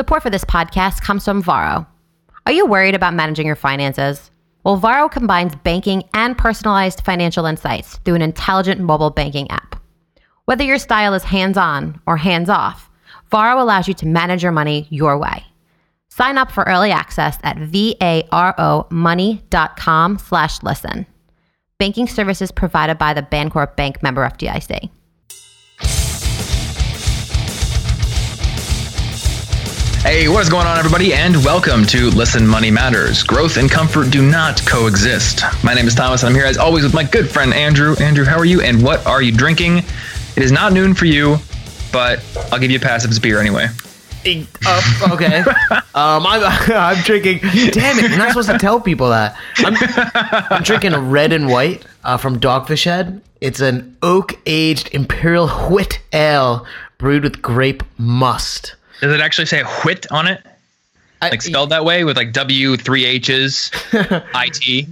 Support for this podcast comes from Varo. Are you worried about managing your finances? Well, Varo combines banking and personalized financial insights through an intelligent mobile banking app. Whether your style is hands-on or hands-off, Varo allows you to manage your money your way. Sign up for early access at varomoney.com/listen. Banking services provided by the Bancorp Bank, member FDIC. Hey, what is going on, everybody, and welcome to Listen Money Matters. Growth and comfort do not coexist. My name is Thomas, and I'm here as always with my good friend Andrew. Andrew, how are you, and what are you drinking? It is not noon for you, but I'll give you a pass if it's beer anyway. Okay. I'm drinking. Damn it, you're not supposed to tell people that. I'm drinking a red and white from Dogfish Head. It's an oak-aged imperial wheat ale brewed with grape must. Does it actually say wit on it? Like spelled that way with like W, three H's, IT?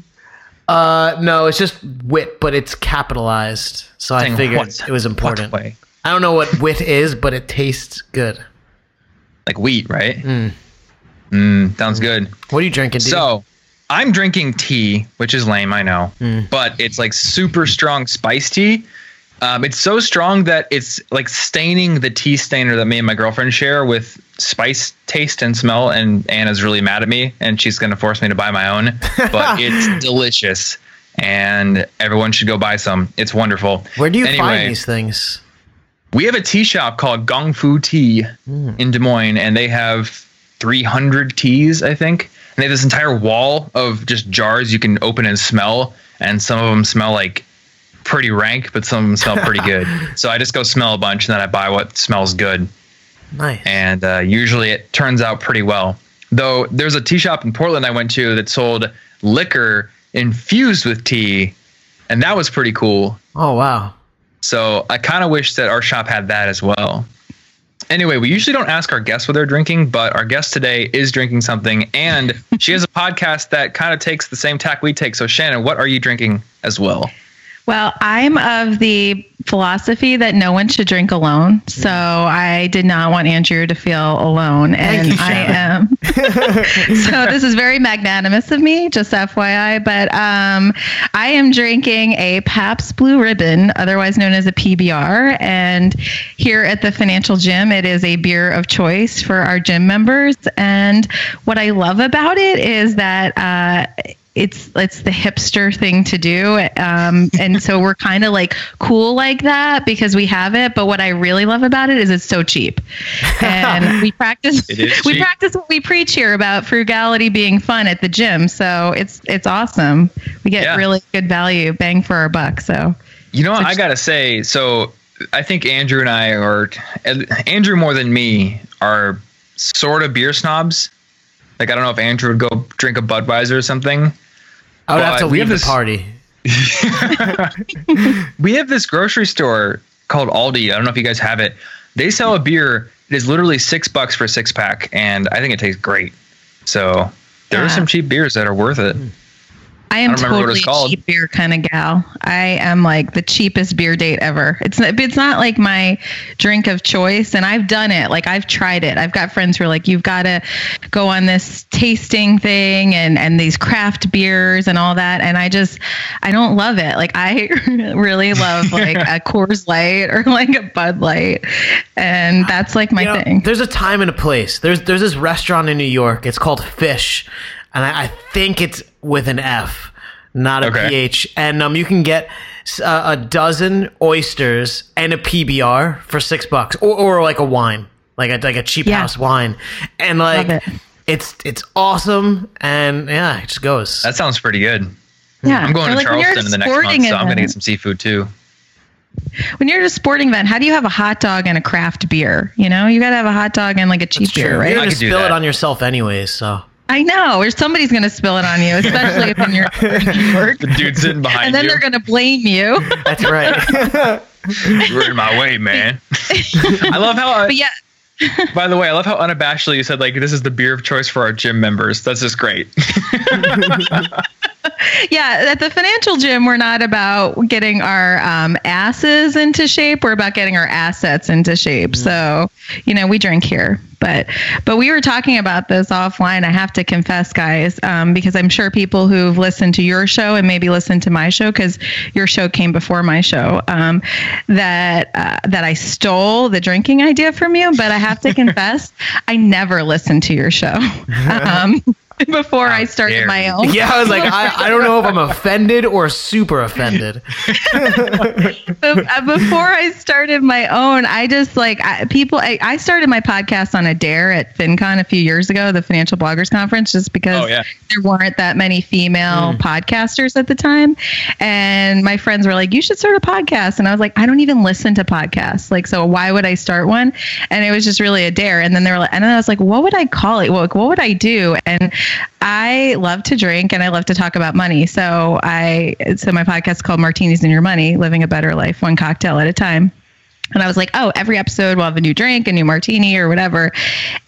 No, it's just wit, but it's capitalized. So I figured it was important. I don't know what wit is, but it tastes good. Like wheat, right? Sounds good. What are you drinking, dude? So I'm drinking tea, which is lame, I know. But it's like super strong spice tea. It's so strong that it's like staining the tea stainer that me and my girlfriend share with spice taste and smell. And Anna's really mad at me, and she's going to force me to buy my own. But it's delicious, and everyone should go buy some. It's wonderful. Where do you find these things? We have a tea shop called Gong Fu Tea in Des Moines, and they have 300 teas, I think. And they have this entire wall of just jars you can open and smell. And some of them smell like pretty rank, but some of them smell pretty good. So I just go smell a bunch, and then I buy what smells good. Nice. And usually it turns out pretty well. Though there's a tea shop in Portland I went to that sold liquor infused with tea, and that was pretty cool. Oh, wow. So I kind of wish that our shop had that as well. Anyway, we usually don't ask our guests what they're drinking, but our guest today is drinking something, and she has a podcast that kind of takes the same tack we take. So Shannon, what are you drinking as well? Well, I'm of the philosophy that no one should drink alone. So I did not want Andrew to feel alone. And I am. So this is very magnanimous of me, just FYI. But I am drinking a Pabst Blue Ribbon, otherwise known as a PBR. And here at the Financial Gym, it is a beer of choice for our gym members. And what I love about it is that it's the hipster thing to do. And so we're kind of like cool like that because we have it. But what I really love about it is it's so cheap. And we practice what we preach here about frugality being fun at the gym. So it's awesome. We get really good value, bang for our buck. So, you know what, I got to say, so I think Andrew and I Andrew more than me are sort of beer snobs. Like, I don't know if Andrew would go drink a Budweiser or something. I would have to leave the party. We have this grocery store called Aldi. I don't know if you guys have it. They sell a beer. It is literally $6 for a six pack, and I think it tastes great. So there are some cheap beers that are worth it. I am totally cheap beer kind of gal. I am like the cheapest beer date ever. It's not like my drink of choice, and I've done it. Like, I've tried it. I've got friends who are like, you've got to go on this tasting thing and these craft beers and all that. And I don't love it. Like, I really love like a Coors Light or like a Bud Light. And that's like my thing. There's a time and a place. There's this restaurant in New York. It's called Fish. And I think it's with an F, not a PH. And you can get a dozen oysters and a PBR for $6, or like a wine, like a cheap house wine. And like it's awesome. And it just goes. That sounds pretty good. Yeah, I'm going to Charleston in the next month, so I'm going to get some seafood too. When you're at a sporting event, how do you have a hot dog and a craft beer? You know, you got to have a hot dog and like a cheap beer, right? You're going to spill it on yourself anyways, so. I know, or somebody's going to spill it on you, especially if you're at work. The dude's sitting behind you. And then they're going to blame you. That's right. You're in my way, man. I love how... By the way, I love how unabashedly you said, like, this is the beer of choice for our gym members. That's just great. Yeah, at the Financial Gym, we're not about getting our asses into shape. We're about getting our assets into shape. So, you know, we drink here. But we were talking about this offline. I have to confess, guys, because I'm sure people who've listened to your show and maybe listened to my show, because your show came before my show, that I stole the drinking idea from you. But I have to confess, I never listened to your show. Before I started my own. Yeah, I was like, I don't know if I'm offended or super offended. Before I started my own, I started my podcast on a dare at FinCon a few years ago, the Financial Bloggers Conference, just because there weren't that many female podcasters at the time. And my friends were like, you should start a podcast. And I was like, I don't even listen to podcasts. Like, so why would I start one? And it was just really a dare. And then they were like, and then I was like, what would I call it? What would I do? And I love to drink and I love to talk about money. So so my podcast is called Martinis and Your Money, Living a Better Life, One Cocktail at a Time. And I was like, oh, every episode we'll have a new drink, a new martini or whatever.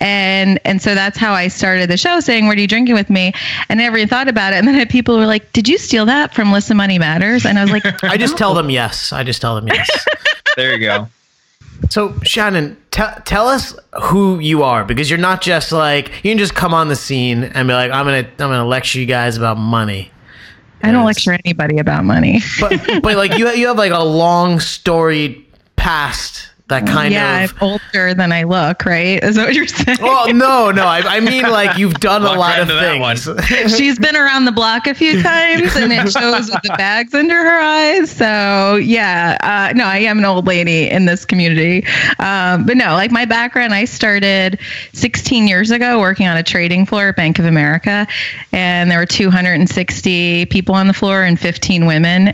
And so that's how I started the show, saying, what are you drinking with me? And I never thought about it. And then I had people who were like, did you steal that from Listen Money Matters? And I was like, I just tell them yes. There you go. So Shannon, tell us who you are, because you're not just like, you can just come on the scene and be like, I'm gonna lecture you guys about money. I don't lecture anybody about money. But like you have like a long storied past that kind of. Yeah, I'm older than I look, right? Is that what you're saying? Well, no. I mean, like, you've done a lot of things. She's been around the block a few times, and it shows with the bags under her eyes. So, yeah. No, I am an old lady in this community. But no, like, my background, I started 16 years ago working on a trading floor at Bank of America, and there were 260 people on the floor and 15 women.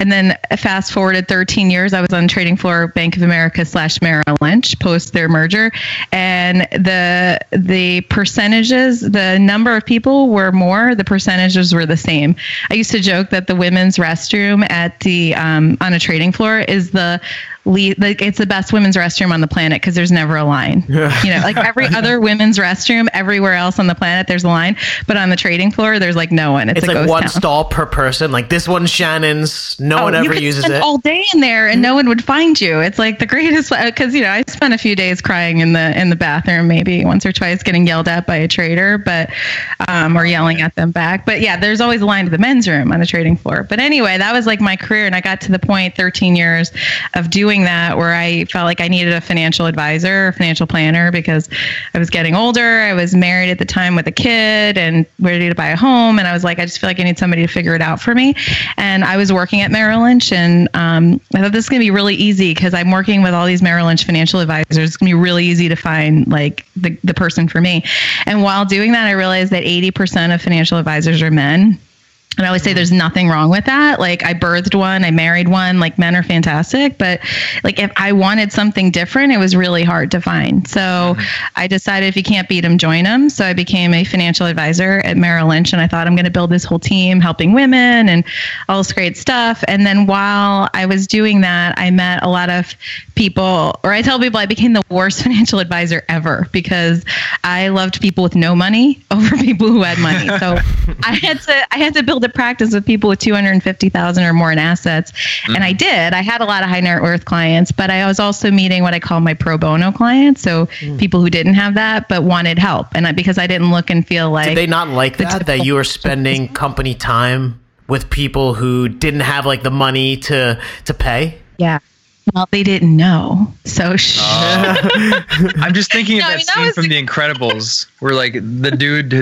And then fast forwarded 13 years, I was on the trading floor of Bank of America / Merrill Lynch post their merger. And the percentages, the number of people were more, the percentages were the same. I used to joke that the women's restroom at the on a trading floor is it's the best women's restroom on the planet, because there's never a line. You know, like every other women's restroom everywhere else on the planet, there's a line, but on the trading floor, there's like no one. It's like ghost one town. Stall per person. Like this one's Shannon's. No one ever uses it. All day in there, and no one would find you. It's like the greatest, because you know I spent a few days crying in the bathroom, maybe once or twice, getting yelled at by a trader, but or yelling at them back. But yeah, there's always a line to the men's room on the trading floor. But anyway, that was like my career, and I got to the point 13 years of doing that where I felt like I needed a financial advisor, a financial planner, because I was getting older. I was married at the time with a kid and ready to buy a home. And I was like, I just feel like I need somebody to figure it out for me. And I was working at Merrill Lynch, and I thought this is going to be really easy because I'm working with all these Merrill Lynch financial advisors. It's going to be really easy to find like the person for me. And while doing that, I realized that 80% of financial advisors are men. And I always say there's nothing wrong with that. Like I birthed one, I married one, like men are fantastic. But like if I wanted something different, it was really hard to find. So I decided if you can't beat them, join them. So I became a financial advisor at Merrill Lynch. And I thought I'm going to build this whole team helping women and all this great stuff. And then while I was doing that, I met a lot of people, or I tell people I became the worst financial advisor ever because I loved people with no money over people who had money. So I had to build a practice of people with $250,000 or more in assets. And I did. I had a lot of high net worth clients, but I was also meeting what I call my pro bono clients. So people who didn't have that, but wanted help. And because I didn't look and feel like... Did they not like that you were spending company time with people who didn't have like the money to pay? Yeah. Well, they didn't know. So I'm just thinking of that scene from The Incredibles where like the dude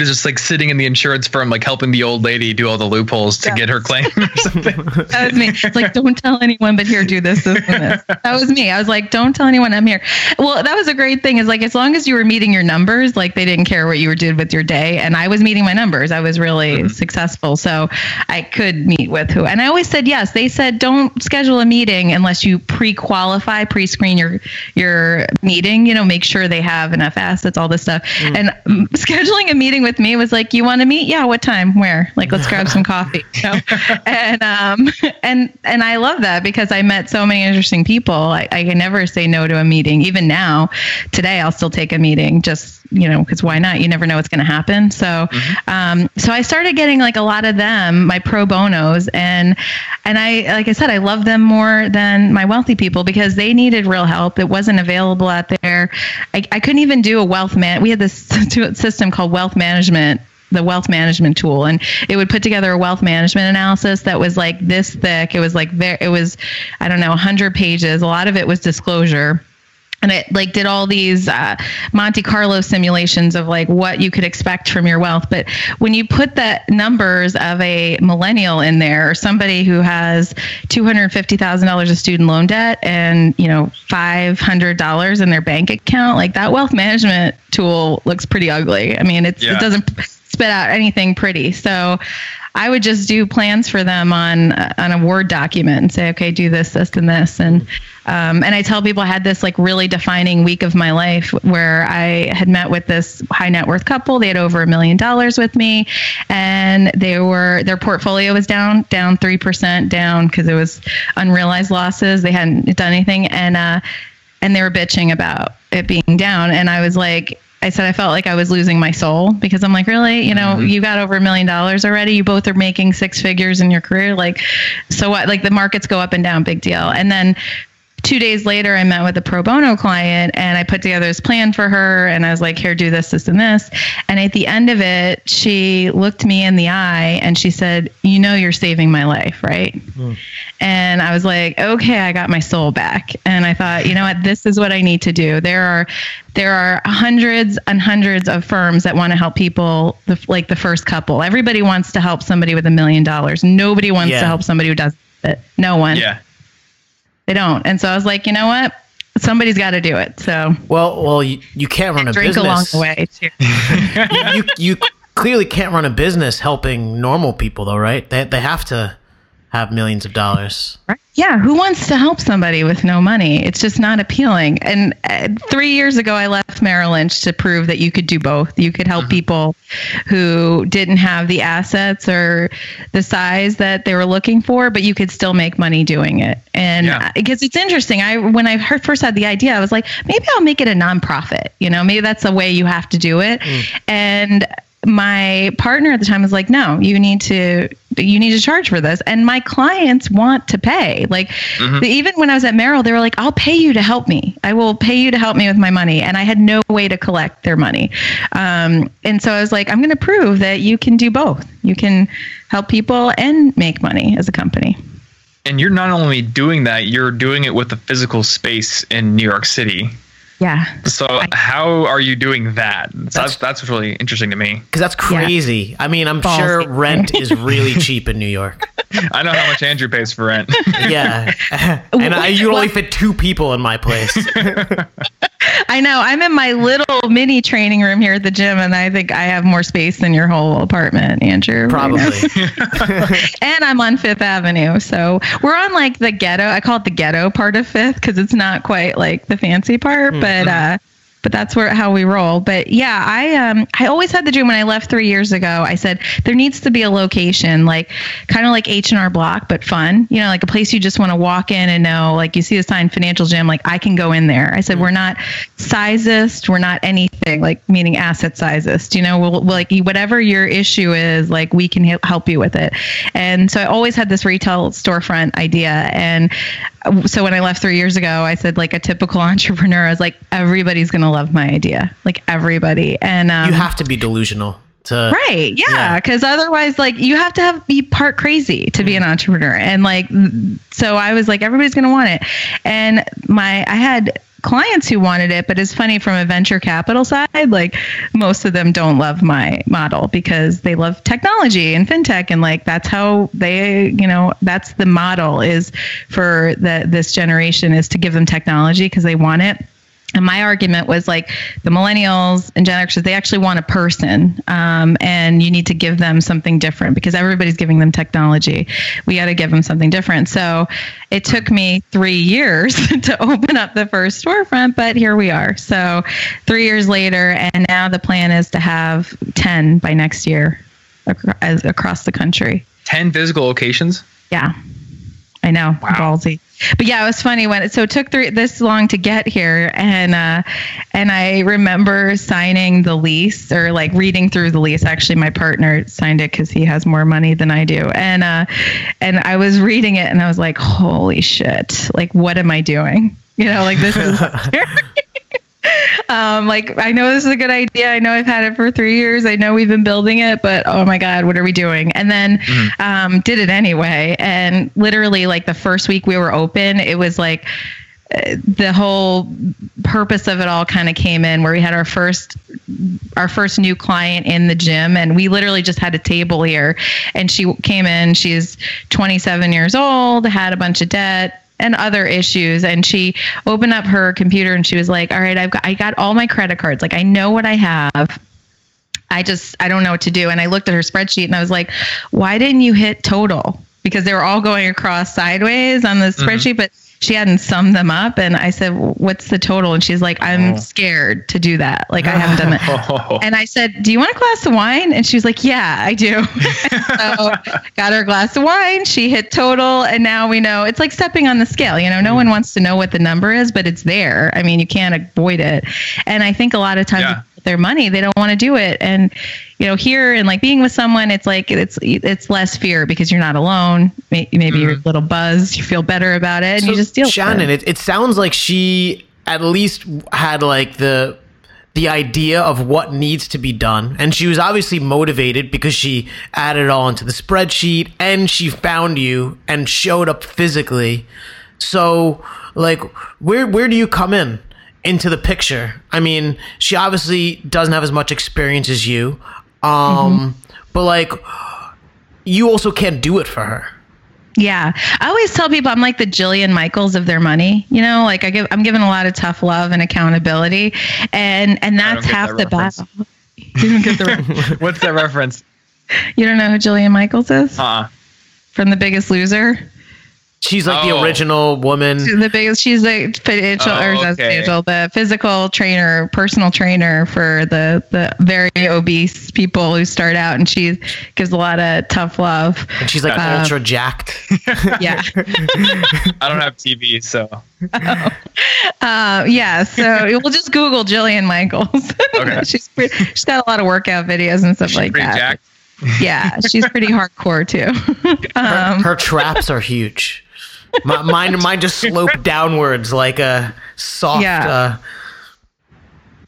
is just like sitting in the insurance firm, like helping the old lady do all the loopholes to get her claim or something. That was me. It's like, don't tell anyone, but here, do this, this, and this. That was me. I was like, don't tell anyone I'm here. Well, that was a great thing is like, as long as you were meeting your numbers, like they didn't care what you did with your day. And I was meeting my numbers. I was really successful. So I could meet with who, and I always said, yes, they said, don't schedule a meeting unless you pre-qualify, pre-screen your meeting, you know, make sure they have enough assets, all this stuff. And scheduling a meeting with me was like, you want to meet? Yeah. What time? Where? Like, let's grab some coffee. You know? And I love that because I met so many interesting people. I can never say no to a meeting. Even now, today, I'll still take a meeting just you know, because why not? You never know what's going to happen. So, so I started getting like a lot of them, my pro bonos, and I, like I said, I love them more than my wealthy people because they needed real help. It wasn't available out there. I couldn't even do a wealth man. We had this system called wealth management, the wealth management tool. And it would put together a wealth management analysis that was like this thick. It was like there, it was, I don't know, 100 pages. A lot of it was disclosure. And it like did all these Monte Carlo simulations of like what you could expect from your wealth. But when you put the numbers of a millennial in there, or somebody who has $250,000 of student loan debt and, you know, $500 in their bank account, like that wealth management tool looks pretty ugly. I mean, it's, it doesn't spit out anything pretty. So I would just do plans for them on a Word document and say, okay, do this, this, and this. And I tell people I had this like really defining week of my life where I had met with this high net worth couple. They had over $1 million with me, and they were, their portfolio was down 3%, down because it was unrealized losses. They hadn't done anything, and they were bitching about it being down. And I was like, I said, I felt like I was losing my soul because I'm like, really, you know, you got over $1 million already. You both are making six figures in your career. Like, so what? Like the markets go up and down, big deal. And then 2 days later, I met with a pro bono client and I put together this plan for her. And I was like, here, do this, this, and this. And at the end of it, she looked me in the eye and she said, you know, you're saving my life, right? And I was like, okay, I got my soul back. And I thought, you know what, this is what I need to do. There are hundreds and hundreds of firms that want to help people, like the first couple. Everybody wants to help somebody with $1 million. Nobody wants to help somebody who doesn't. No one. Yeah. They don't. And so I was like, you know what? Somebody's got to do it. So well, you can't run a business. Drink along the way too. you clearly can't run a business helping normal people though, right? They have to have millions of dollars. Right. Yeah. Who wants to help somebody with no money? It's just not appealing. And 3 years ago, I left Merrill Lynch to prove that you could do both. You could help people who didn't have the assets or the size that they were looking for, but you could still make money doing it. And because it's interesting, when I first had the idea, I was like, maybe I'll make it a nonprofit. You know, maybe that's the way you have to do it. And my partner at the time was like, no, you need to charge for this. And my clients want to pay. Like even when I was at Merrill, they were like, I'll pay you to help me. I will pay you to help me with my money. And I had no way to collect their money. And so I was like, I'm going to prove that you can do both. You can help people and make money as a company. And you're not only doing that, you're doing it with a physical space in New York City. Yeah. So how are you doing that? That's what's really interesting to me. Because that's crazy. Yeah. I mean, I'm sure rent is really cheap in New York. I know how much Andrew pays for rent. Yeah. And you only fit two people in my place. I know. I'm in my little mini training room here at the gym, and I think I have more space than your whole apartment, Andrew. Probably. Right. And I'm on Fifth Avenue. So we're on like the ghetto. I call it the ghetto part of Fifth because it's not quite like the fancy part, but that's how we roll. But yeah, I always had the dream when I left 3 years ago. I said there needs to be a location, like kind of like H&R Block, but fun. You know, like a place you just want to walk in and know, like you see the sign Financial Gym, like I can go in there. I said we're not sizist, we're not anything, like meaning asset sizist. You know, we'll like whatever your issue is, like we can help you with it. And so I always had this retail storefront idea. And so when I left 3 years ago, I said like a typical entrepreneur, I was like, everybody's going to love my idea. Like everybody. And you have to be delusional to. Right. Yeah. Cause otherwise like you have to be part crazy to be an entrepreneur. And like, so I was like, everybody's going to want it. And I had clients who wanted it, but it's funny from a venture capital side, like most of them don't love my model because they love technology and fintech. And like, that's how they, you know, that's the model is for this generation is to give them technology because they want it. And my argument was like the millennials and Gen Xers, they actually want a person. And you need to give them something different because everybody's giving them technology. We got to give them something different. So it took me 3 years to open up the first storefront, but here we are. So 3 years later, and now the plan is to have 10 by next year across the country. 10 physical locations? Yeah. I know. Wow. Ballsy. But yeah, it was funny when it took this long to get here. And I remember signing the lease, or like reading through the lease. Actually, my partner signed it because he has more money than I do. And I was reading it and I was like, holy shit, like, what am I doing? You know, like, this is like, I know this is a good idea. I know I've had it for 3 years. I know we've been building it, but oh my God, what are we doing? And then did it anyway. And literally, like, the first week we were open, it was like the whole purpose of it all kind of came in, where we had our first new client in the gym, and we literally just had a table here. And she came in, she's 27 years old, had a bunch of debt and other issues. And she opened up her computer and she was like, all right, I got all my credit cards. Like, I know what I have. I don't know what to do. And I looked at her spreadsheet and I was like, why didn't you hit total? Because they were all going across sideways on the spreadsheet, but she hadn't summed them up. And I said, what's the total? And she's like, I'm scared to do that. Like, I haven't done it. And I said, do you want a glass of wine? And she was like, yeah, I do. So got her a glass of wine. She hit total. And now we know. It's like stepping on the scale. You know, no one wants to know what the number is, but it's there. I mean, you can't avoid it. And I think a lot of times with their money, they don't want to do it. And, you know, here and like being with someone, it's like, it's less fear because you're not alone. Maybe you're a little buzzed, you feel better about it, and so you just deal with it. Shannon, it sounds like she at least had like the idea of what needs to be done. And she was obviously motivated because she added it all into the spreadsheet and she found you and showed up physically. So like, where do you come into the picture? I mean, she obviously doesn't have as much experience as you. But like, you also can't do it for her. Yeah. I always tell people I'm like the Jillian Michaels of their money. You know, like I'm giving a lot of tough love and accountability, and that's half the battle. You don't get the What's that reference? You don't know who Jillian Michaels is? From The Biggest Loser. She's like the original woman. She's the financial, the physical trainer, personal trainer for the very obese people who start out, and she gives a lot of tough love. And she's like ultra jacked. Yeah. I don't have TV, so. Yeah. So we'll just Google Jillian Michaels. Okay. She's got a lot of workout videos and stuff like that. Jacked? Yeah, she's pretty hardcore too. Her traps are huge. Mine just slope downwards like a soft. Yeah.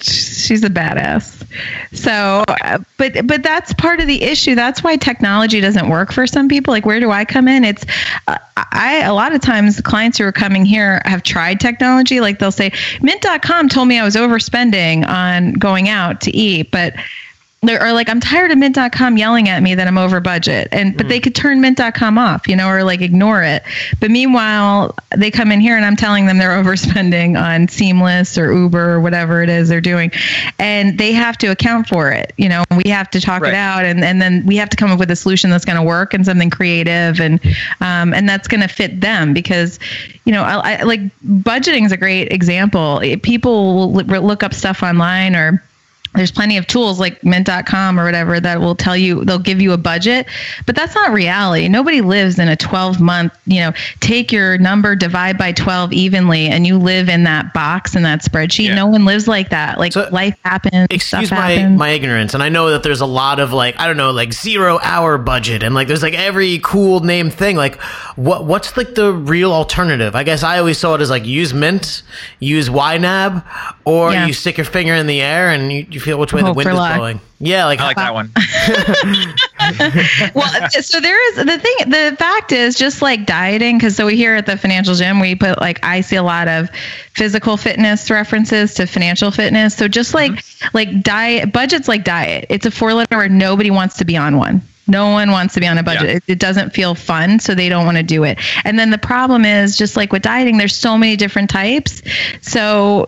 She's a badass. So, but that's part of the issue. That's why technology doesn't work for some people. Like, where do I come in? It's a lot of times the clients who are coming here have tried technology. Like, they'll say, Mint.com told me I was overspending on going out to eat, but. Or like, I'm tired of Mint.com yelling at me that I'm over budget, but they could turn Mint.com off, you know, or like ignore it. But meanwhile, they come in here and I'm telling them they're overspending on Seamless or Uber or whatever it is they're doing, and they have to account for it. You know, we have to talk it out, and then we have to come up with a solution that's going to work and something creative and that's going to fit them, because, you know, I like budgeting is a great example. People look up stuff online, or there's plenty of tools like Mint.com or whatever that will tell you, they'll give you a budget, but that's not reality. Nobody lives in a 12-month, you know, take your number, divide by 12 evenly, and you live in that box and that spreadsheet. Yeah. No one lives like that. Like, so life happens. Excuse my ignorance. And I know that there's a lot of like, I don't know, like 0 hour budget. And like, there's like every cool name thing. Like what's like the real alternative? I guess I always saw it as like, use Mint, use YNAB, or you stick your finger in the air and you feel which way the wind is blowing. Yeah, like I like that one. Well, so there is the fact is, just like dieting, because so we here at the Financial Gym, we put like, I see a lot of physical fitness references to financial fitness. So just like diet, budgets like diet. It's a 4-letter word. Nobody wants to be on one. No one wants to be on a budget. Yeah. It doesn't feel fun, so they don't want to do it. And then the problem is, just like with dieting, there's so many different types. So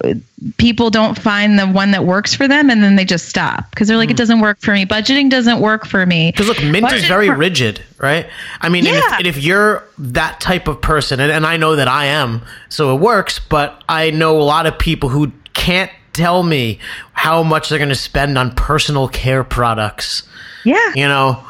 people don't find the one that works for them, and then they just stop because they're like, it doesn't work for me. Budgeting doesn't work for me. Because look, Mint is very rigid, right? I mean, and if you're that type of person, and I know that I am, so it works, but I know a lot of people who can't tell me how much they're going to spend on personal care products. Yeah. You know?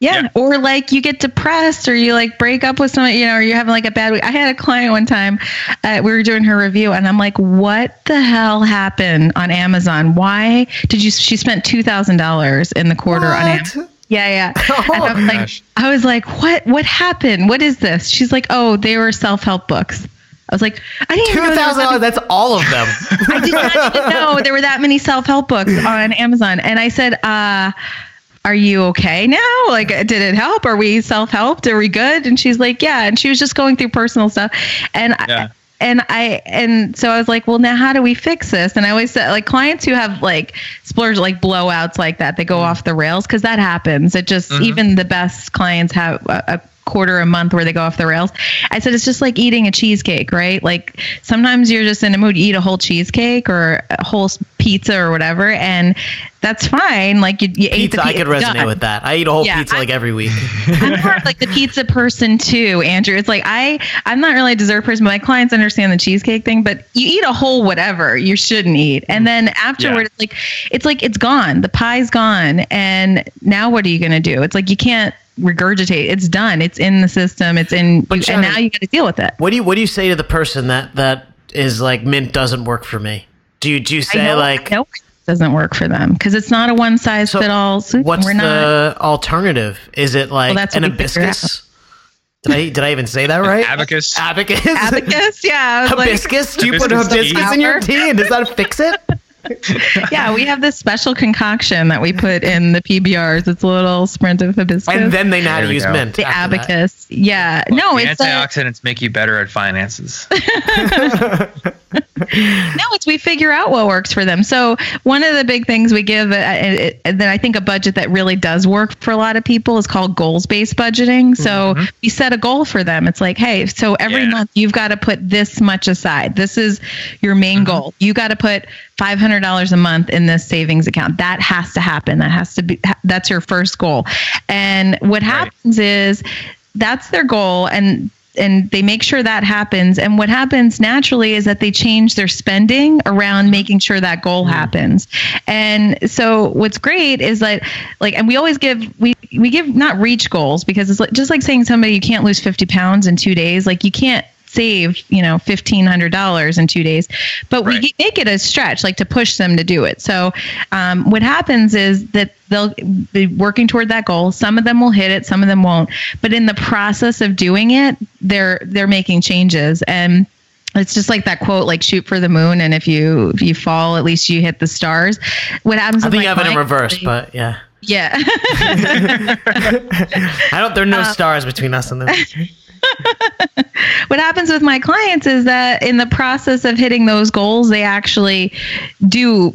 Yeah. Or like you get depressed or you like break up with someone, or you're having like a bad week. I had a client one time, we were doing her review and I'm like, what the hell happened on Amazon? Why did she spent $2,000 in the quarter on Amazon? Yeah. Oh, and I'm like, I was like, what happened? What is this? She's like, oh, they were self-help books. I was like, I didn't even know $2,000. That's all of them. I did not even know there were that many self-help books on Amazon. And I said, are you okay now? Like, did it help? Are we self-helped? Are we good? And she's like, yeah. And she was just going through personal stuff. And yeah. And so I was like, well, now how do we fix this? And I always said, like, clients who have like splurge, like blowouts like that, they go off the rails because that happens. It just, even the best clients have a quarter, a month where they go off the rails. I said, it's just like eating a cheesecake, right? Like sometimes you're just in a mood, you eat a whole cheesecake or a whole pizza or whatever. And that's fine. Like you ate the pizza. I could resonate with that. I eat a whole pizza like every week. I'm more like the pizza person too, Andrew. It's like, I'm not really a dessert person, but my clients understand the cheesecake thing, but you eat a whole whatever you shouldn't eat. And then afterward, it's like, it's gone. The pie's gone. And now what are you going to do? It's like, you can't regurgitate. It's done. It's in the system. It's in, and now you got to deal with it. What do you say to the person that is like, Mint doesn't work for me? Do you say I know it doesn't work for them because it's not a one size fit all. What's the alternative? Is it like an hibiscus? Did I even say that right? Abacus. Yeah. Hibiscus. Like, do you put hibiscus in your tea and does that fix it? Yeah, we have this special concoction that we put in the PBRs. It's a little sprint of hibiscus. And then they know how to use mint. The abacus. That. Yeah. Look, no, it's antioxidants make you better at finances. No, it's we figure out what works for them. So one of the big things we give that I think a budget that really does work for a lot of people is called goals-based budgeting. So we set a goal for them. It's like, hey, so every month you've got to put this much aside. This is your main goal. You got to put $500 a month in this savings account. That has to happen. That has to be, that's your first goal. And what happens is that's their goal. And they make sure that happens. And what happens naturally is that they change their spending around making sure that goal happens. And so what's great is that, like, and we always give, we give not reach goals, because it's like, just like saying somebody, you can't lose 50 pounds in 2 days. Like you can't save, $1,500 in 2 days, but we make it a stretch, like to push them to do it. So what happens is that they'll be working toward that goal. Some of them will hit it, some of them won't. But in the process of doing it, they're making changes. And it's just like that quote, like shoot for the moon. And if you fall, at least you hit the stars. What happens? I think you have it in reverse, but yeah. Yeah. There are no stars between us and them. What happens with my clients is that in the process of hitting those goals, they actually do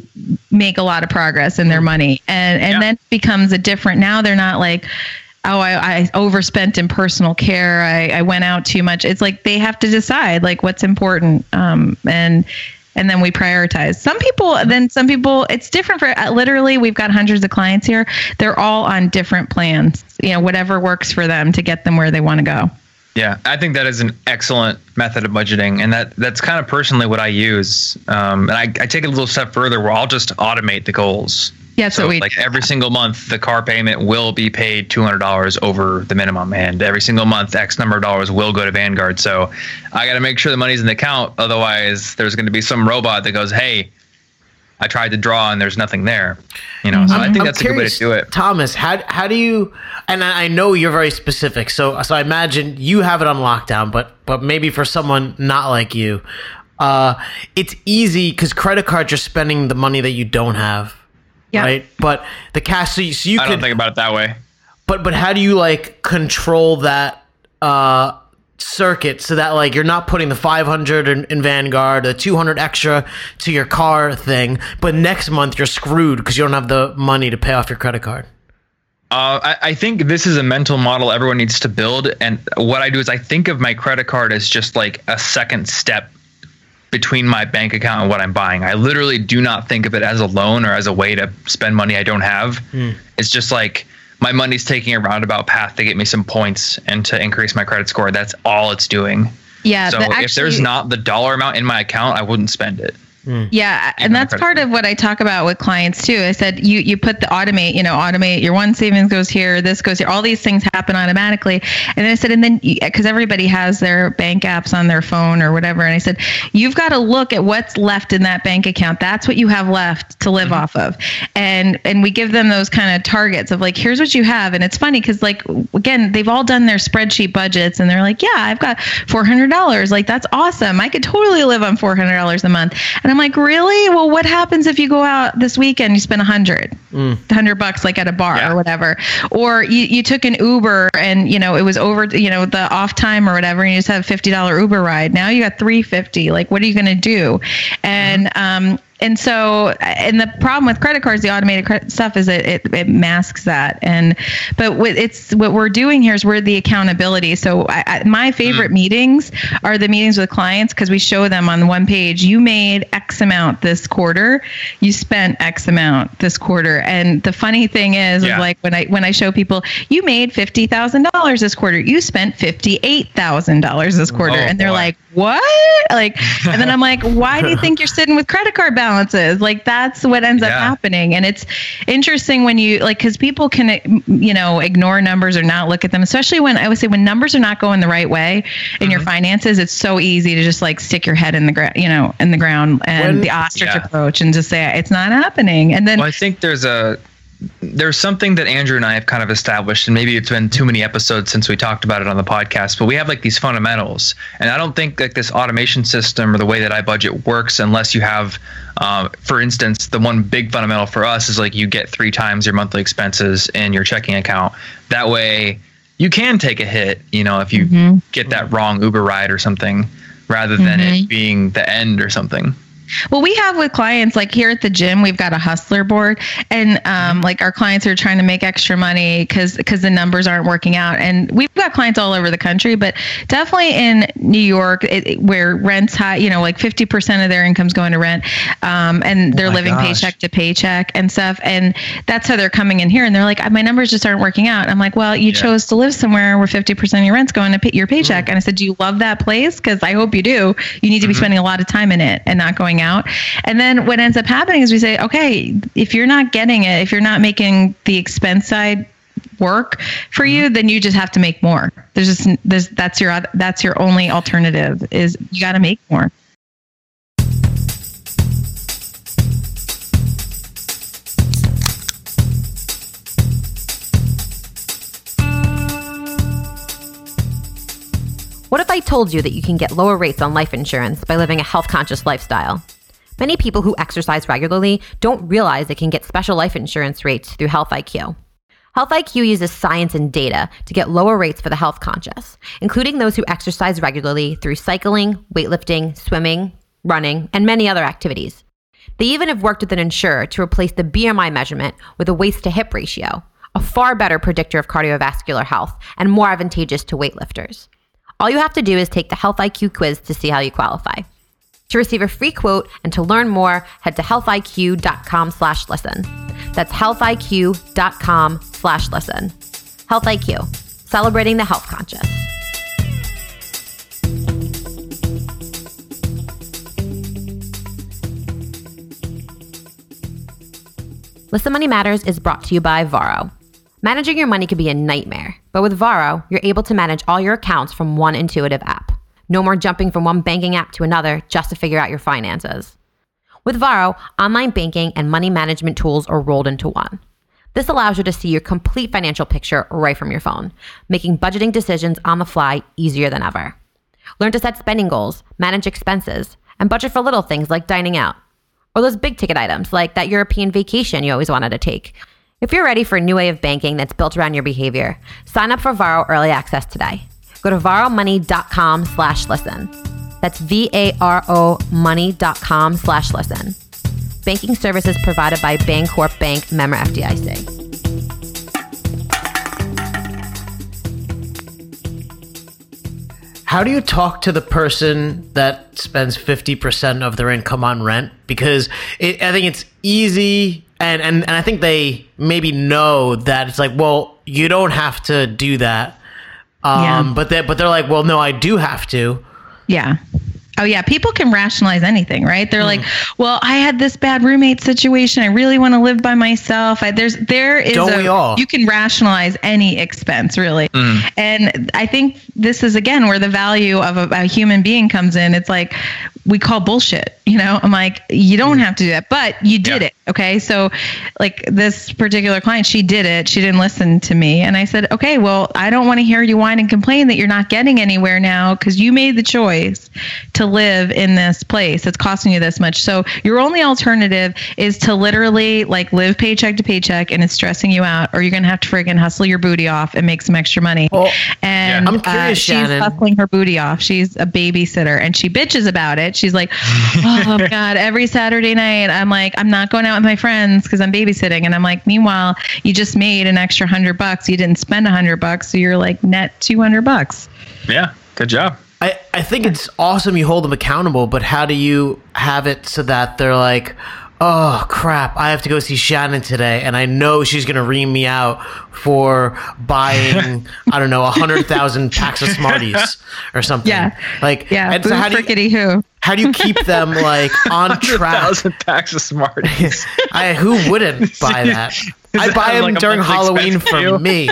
make a lot of progress in their money. And then it becomes a different. Now they're not like, oh, I overspent in personal care. I went out too much. It's like they have to decide like what's important. And then we prioritize. Some people, it's different for literally, we've got hundreds of clients here. They're all on different plans, whatever works for them to get them where they want to go. Yeah, I think that is an excellent method of budgeting, and that's kind of personally what I use. And I take it a little step further, where I'll just automate the goals. Yeah, so we like every single month, the car payment will be paid $200 over the minimum, and every single month, X number of dollars will go to Vanguard. So I got to make sure the money's in the account, otherwise there's going to be some robot that goes, "Hey, I tried to draw and there's nothing there." So I think I'm curious, a good way to do it. Thomas, how do you, and I know you're very specific, so I imagine you have it on lockdown, but maybe for someone not like you, it's easy because credit cards, you're spending the money that you don't have, right? But the cash, so you I don't think about it that way. But how do you like control that circuit so that like you're not putting the $500 in Vanguard, the $200 extra to your car thing, but next month you're screwed because you don't have the money to pay off your credit card? I think this is a mental model everyone needs to build. And what I do is I think of my credit card as just like a second step between my bank account and what I'm buying. I literally do not think of it as a loan or as a way to spend money I don't have. It's just like, my money's taking a roundabout path to get me some points and to increase my credit score. That's all it's doing. Yeah. So if there's not the dollar amount in my account, I wouldn't spend it. Yeah. And that's part of what I talk about with clients too. I said, you put the automate, automate your one savings goes here, this goes here, all these things happen automatically. And then I said, because everybody has their bank apps on their phone or whatever. And I said, you've got to look at what's left in that bank account. That's what you have left to live off of. And we give them those kind of targets of like, here's what you have. And it's funny because like, again, they've all done their spreadsheet budgets and they're like, yeah, I've got $400. Like, that's awesome. I could totally live on $400 a month. And I'm like, really? Well, what happens if you go out this weekend, you spend $100 like at a bar or whatever, or you took an Uber and it was over, the off time or whatever, and you just have a $50 Uber ride. Now you got $350. Like, what are you going to do? And, and so, and the problem with credit cards, the automated credit stuff, is it masks that. But what we're doing here is we're the accountability. So my favorite meetings are the meetings with clients, because we show them on one page, you made X amount this quarter, you spent X amount this quarter. And the funny thing is like when I show people, you made $50,000 this quarter, you spent $58,000 this quarter. And they're like, what? Like, and then I'm like, why do you think you're sitting with credit card balances? Like, that's what ends up happening. And it's interesting when you because people can, ignore numbers or not look at them, especially when I would say when numbers are not going the right way in your finances, it's so easy to just like stick your head in the ground, and the ostrich approach and just say, it's not happening. And then I think there's something that Andrew and I have kind of established, and maybe it's been too many episodes since we talked about it on the podcast, but we have like these fundamentals. And I don't think like this automation system or the way that I budget works unless you have, for instance, the one big fundamental for us is like you get 3 times your monthly expenses in your checking account. That way you can take a hit, if you get that wrong Uber ride or something, rather than it being the end or something. Well, we have with clients, like here at the gym, we've got a hustler board, and like our clients are trying to make extra money because the numbers aren't working out. And we've got clients all over the country, but definitely in New York, where rent's high, like 50% of their income's going to rent, and they're living paycheck to paycheck and stuff. And that's how they're coming in here. And they're like, my numbers just aren't working out. I'm like, well, you chose to live somewhere where 50% of your rent's going to your paycheck. And I said, do you love that place? Because I hope you do. You need to be spending a lot of time in it and not going out. And then what ends up happening is we say, okay, if you're not getting it, if you're not making the expense side work for you, then you just have to make more. That's your only alternative, is you got to make more. What if I told you that you can get lower rates on life insurance by living a health-conscious lifestyle? Many people who exercise regularly don't realize they can get special life insurance rates through Health IQ. Health IQ uses science and data to get lower rates for the health-conscious, including those who exercise regularly through cycling, weightlifting, swimming, running, and many other activities. They even have worked with an insurer to replace the BMI measurement with a waist-to-hip ratio, a far better predictor of cardiovascular health and more advantageous to weightlifters. All you have to do is take the Health IQ quiz to see how you qualify. To receive a free quote and to learn more, head to healthiq.com/listen. That's healthiq.com/listen. Health IQ, celebrating the health conscious. Listen Money Matters is brought to you by Varo. Managing your money can be a nightmare, but with Varo, you're able to manage all your accounts from one intuitive app. No more jumping from one banking app to another just to figure out your finances. With Varo, online banking and money management tools are rolled into one. This allows you to see your complete financial picture right from your phone, making budgeting decisions on the fly easier than ever. Learn to set spending goals, manage expenses, and budget for little things like dining out, or those big ticket items like that European vacation you always wanted to take. If you're ready for a new way of banking that's built around your behavior, sign up for Varo Early Access today. Go to varomoney.com/listen. That's VARO money.com/listen. Banking services provided by Bancorp Bank, member FDIC. How do you talk to the person that spends 50% of their income on rent? Because I think it's easy, and I think they maybe know that it's like, well, you don't have to do that. But they're like, well, no, I do have to. Yeah. Oh, yeah. People can rationalize anything, right? They're like, well, I had this bad roommate situation. I really want to live by myself. There is Don't we all? You can rationalize any expense, really. And I think this is, again, where the value of a human being comes in. It's like, we call bullshit, you know? I'm like, you don't have to do that, but you did it, okay? So, like, this particular client, she did it. She didn't listen to me. And I said, okay, well, I don't want to hear you whine and complain that you're not getting anywhere now because you made the choice to live in this place. It's costing you this much. So your only alternative is to literally like live paycheck to paycheck and it's stressing you out, or you're going to have to friggin' hustle your booty off and make some extra money. Well, and I'm curious, she's hustling her booty off. She's a babysitter and she bitches about it. She's like, oh God, every Saturday night I'm like, I'm not going out with my friends because I'm babysitting. And I'm like, meanwhile, you just made an extra $100. You didn't spend $100. So you're like net $200. Yeah. Good job. I think it's awesome you hold them accountable, but how do you have it so that they're like, oh, crap, I have to go see Shannon today, and I know she's going to ream me out for buying, I don't know, 100,000 packs of Smarties or something. Yeah. Like, yeah, and so how do you keep them like on track? 100,000 packs of Smarties. Who wouldn't buy that? I buy them like during Halloween for me.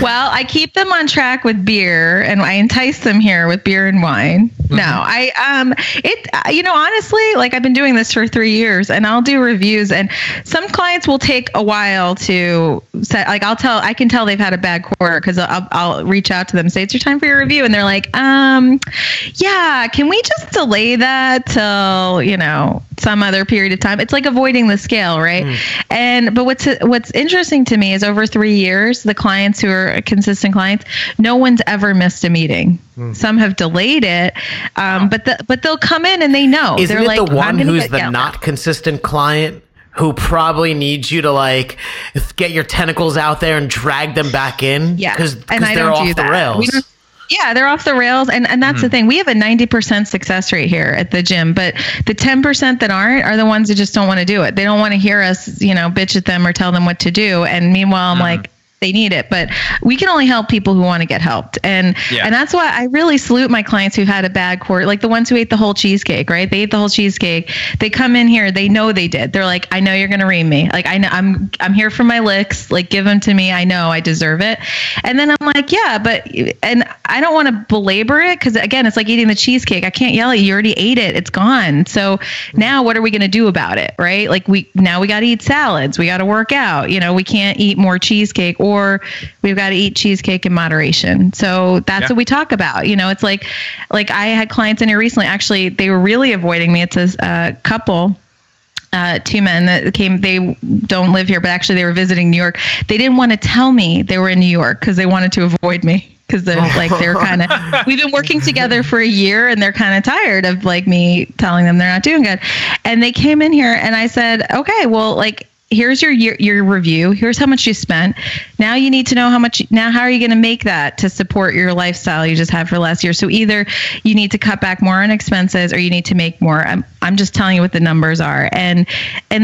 Well, I keep them on track with beer, and I entice them here with beer and wine. Mm-hmm. No, I honestly, like I've been doing this for 3 years, and I'll do reviews, and some clients will take a while to set. Like I can tell they've had a bad quarter because I'll reach out to them, say it's your time for your review, and they're like, yeah, can we just delay that till some other period of time? It's like avoiding the scale, right? Mm. But what's interesting to me is over 3 years, the clients who are consistent clients, no one's ever missed a meeting. Some have delayed it, but they'll come in and they know. Isn't it like, the one who's the not consistent client who probably needs you to like get your tentacles out there and drag them back in? Yeah, because they're off the rails. Yeah, they're off the rails. And that's the thing. We have a 90% success rate here at the gym, but the 10% that aren't are the ones that just don't want to do it. They don't want to hear us, bitch at them or tell them what to do. And meanwhile, I'm like, they need it, but we can only help people who want to get helped. And that's why I really salute my clients who had a bad quarter, like the ones who ate the whole cheesecake, right? They ate the whole cheesecake. They come in here. They know they did. They're like, I know you're going to ream me. Like, I know I'm here for my licks. Like, give them to me. I know I deserve it. And then I'm like, yeah, but, and I don't want to belabor it. Cause again, it's like eating the cheesecake. I can't yell at you. You already ate it. It's gone. So now what are we going to do about it? Right? Like we got to eat salads. We got to work out. We can't eat more cheesecake, or we've got to eat cheesecake in moderation. So that's what we talk about. It's like I had clients in here recently, actually, they were really avoiding me. It's a couple, two men that came, they don't live here, but actually they were visiting New York. They didn't want to tell me they were in New York because they wanted to avoid me. Because they're like, they're kind of, we've been working together for a year and they're kind of tired of like me telling them they're not doing good. And they came in here and I said, okay, well, like, here's your review. Here's how much you spent. Now you need to know how much. Now, how are you going to make that to support your lifestyle you just had for last year? So either you need to cut back more on expenses, or you need to make more. I'm just telling you what the numbers are. And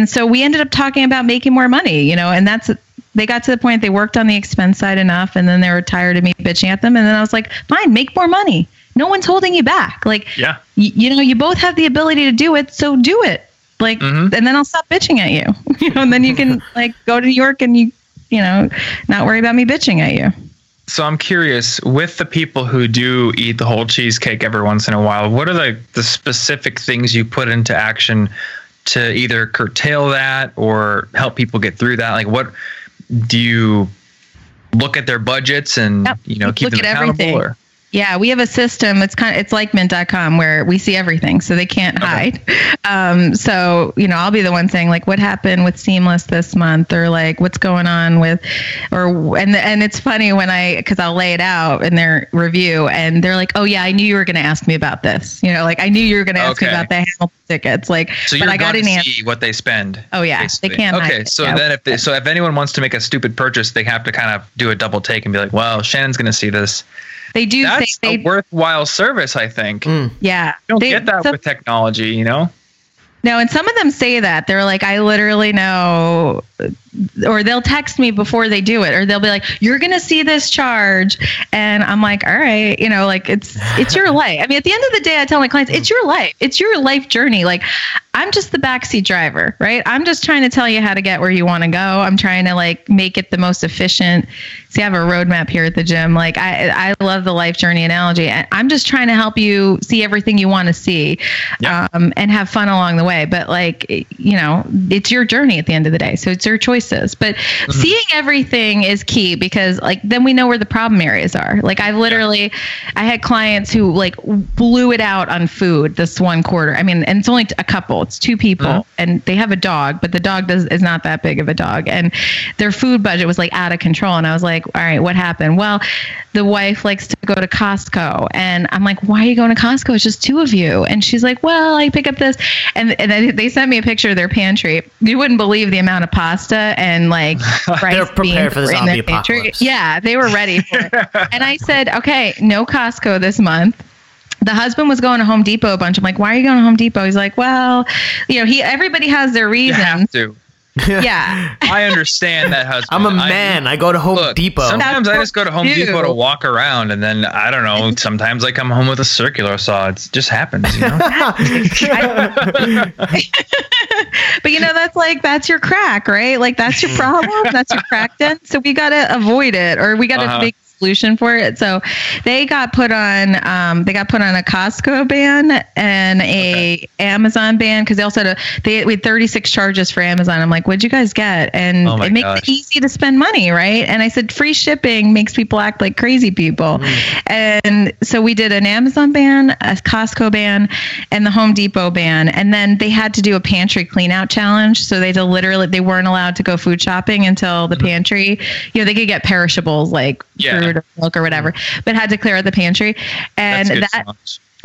so we ended up talking about making more money. And that's. They got to the point they worked on the expense side enough, and then they were tired of me bitching at them. And then I was like, fine, make more money. No one's holding you back. Like, you both have the ability to do it, so do it. Like, and then I'll stop bitching at you, and then you can like go to New York and not worry about me bitching at you. So I'm curious, with the people who do eat the whole cheesecake every once in a while, what are the specific things you put into action to either curtail that or help people get through that? Like, what do you look at their budgets and, keep them accountable or? Yeah, we have a system. It's like Mint.com where we see everything, so they can't hide. So, I'll be the one saying like, what happened with Seamless this month, or like what's going on with, or and it's funny when because I'll lay it out in their review, and they're like, oh yeah, I knew you were going to ask me about this. Like I knew you were going to ask me about the Hamilton tickets. Like, so you're going to see what they spend. Oh yeah, basically. They can't. Okay, so if anyone wants to make a stupid purchase, they have to kind of do a double take and be like, well, Shannon's going to see this. They do. That's a worthwhile service, I think. Yeah, you don't get that with technology. No, and some of them say that. They're like, I literally know, or they'll text me before they do it, or they'll be like, you're going to see this charge. And I'm like, all right, you know, like it's your life. I mean, at the end of the day, I tell my clients, it's your life. It's your life journey. Like, I'm just the backseat driver, right? I'm just trying to tell you how to get where you want to go. I'm trying to like make it the most efficient. See, I have a roadmap here at the gym. Like I love the life journey analogy. I'm just trying to help you see everything you want to see, yeah, and have fun along the way. But like, you know, it's your journey at the end of the day. So it's your choices, but mm-hmm. seeing everything is key, because like, then we know where the problem areas are. Like I've literally, I had clients who like blew it out on food this one quarter. I mean, and it's only a couple. It's two people, mm-hmm. and they have a dog, but the dog is not that big of a dog, and their food budget was like out of control. And I was like, all right, what happened? Well, the wife likes to go to Costco, and I'm like, why are you going to Costco? It's just two of you. And she's like, well, I pick up this, and they sent me a picture of their pantry. You wouldn't believe the amount of pasta and like rice. They're prepared for the zombie apocalypse. Yeah, they were ready for it. And I said, okay, no Costco this month. The husband was going to Home Depot a bunch. I'm like, why are you going to Home Depot? He's like, well, you know, everybody has their reasons. You have to. Yeah. I understand that husband. I'm a man. I go to Home Depot. Sometimes I just go to Home Depot to walk around, and then, I don't know, sometimes I come home with a circular saw. It just happens, you know? But, you know, that's your crack, right? Like, that's your problem. That's your crack den. So we got to avoid it, or we got to make solution for it. So they got put on a Costco ban and a Amazon ban, because they also had we had 36 charges for Amazon. I'm like, what'd you guys get? And it makes it easy to spend money, right? And I said, free shipping makes people act like crazy people. Mm. And so we did an Amazon ban, a Costco ban, and the Home Depot ban. And then they had to do a pantry clean out challenge. So they weren't allowed to go food shopping until the pantry, you know, they could get perishables like fruit or milk or whatever, but had to clear out the pantry. And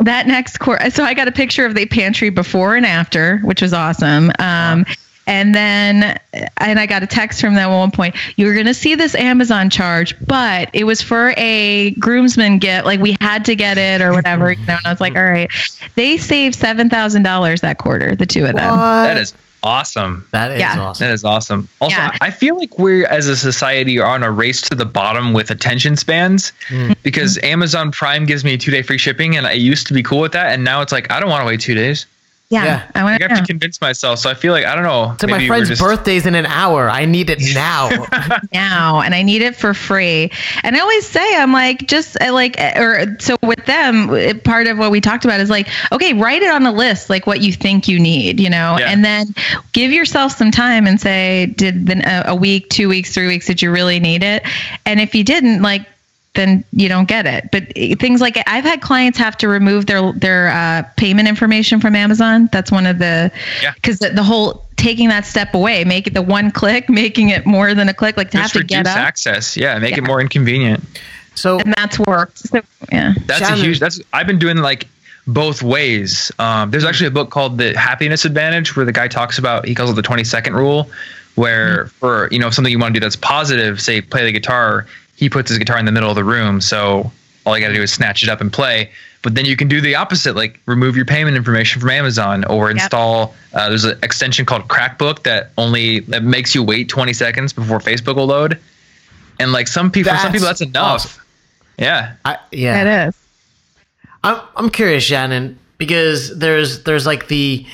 that next quarter, so I got a picture of the pantry before and after, which was awesome. Wow. And then, I got a text from them at one point, you're going to see this Amazon charge, but it was for a groomsman gift. Like we had to get it or whatever, you know? And I was like, all right, they saved $7,000 that quarter, the two of them. That is awesome. That is awesome. Also, yeah. I feel like we're, as a society, are on a race to the bottom with attention spans, because Amazon Prime gives me 2-day free shipping, and I used to be cool with that, and now it's like, I don't want to wait 2 days. Yeah. I have to convince myself. So I feel like, I don't know. So my friend's birthday's in an hour. I need it now. And I need it for free. And I always say, I'm like, so with them, part of what we talked about is like, okay, write it on a list, like what you think you need, you know, and then give yourself some time and say, a week, 2 weeks, 3 weeks, did you really need it? And if you didn't, like, then you don't get it. But things like, I've had clients have to remove their payment information from Amazon. That's one of the, because the whole taking that step away, make it the one click, making it more than a click, like to just have to get up. Reduce access. Yeah. Make it more inconvenient. So, and that's worked. So, yeah. That's I've been doing like both ways. There's actually a book called The Happiness Advantage, where the guy talks about, he calls it the 20-second rule, where for, you know, something you want to do that's positive, say play the guitar, he puts his guitar in the middle of the room, so all you got to do is snatch it up and play. But then you can do the opposite, like remove your payment information from Amazon, or install. There's an extension called Crackbook that makes you wait 20 seconds before Facebook will load. And like for some people, that's enough. Awesome. Yeah, it is. I'm curious, Shannon, because there's like the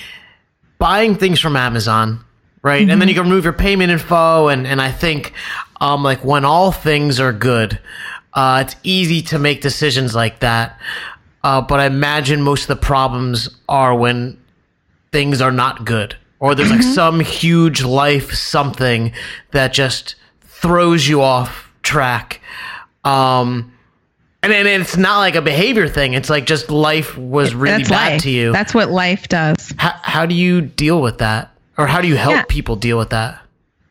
buying things from Amazon, right? Mm-hmm. And then you can remove your payment info, and I think. Like when all things are good, it's easy to make decisions like that. But I imagine most of the problems are when things are not good, or there's like some huge life something that just throws you off track. And it's not like a behavior thing. It's like just life was really bad to you. That's what life does. How do you deal with that? Or how do you help people deal with that?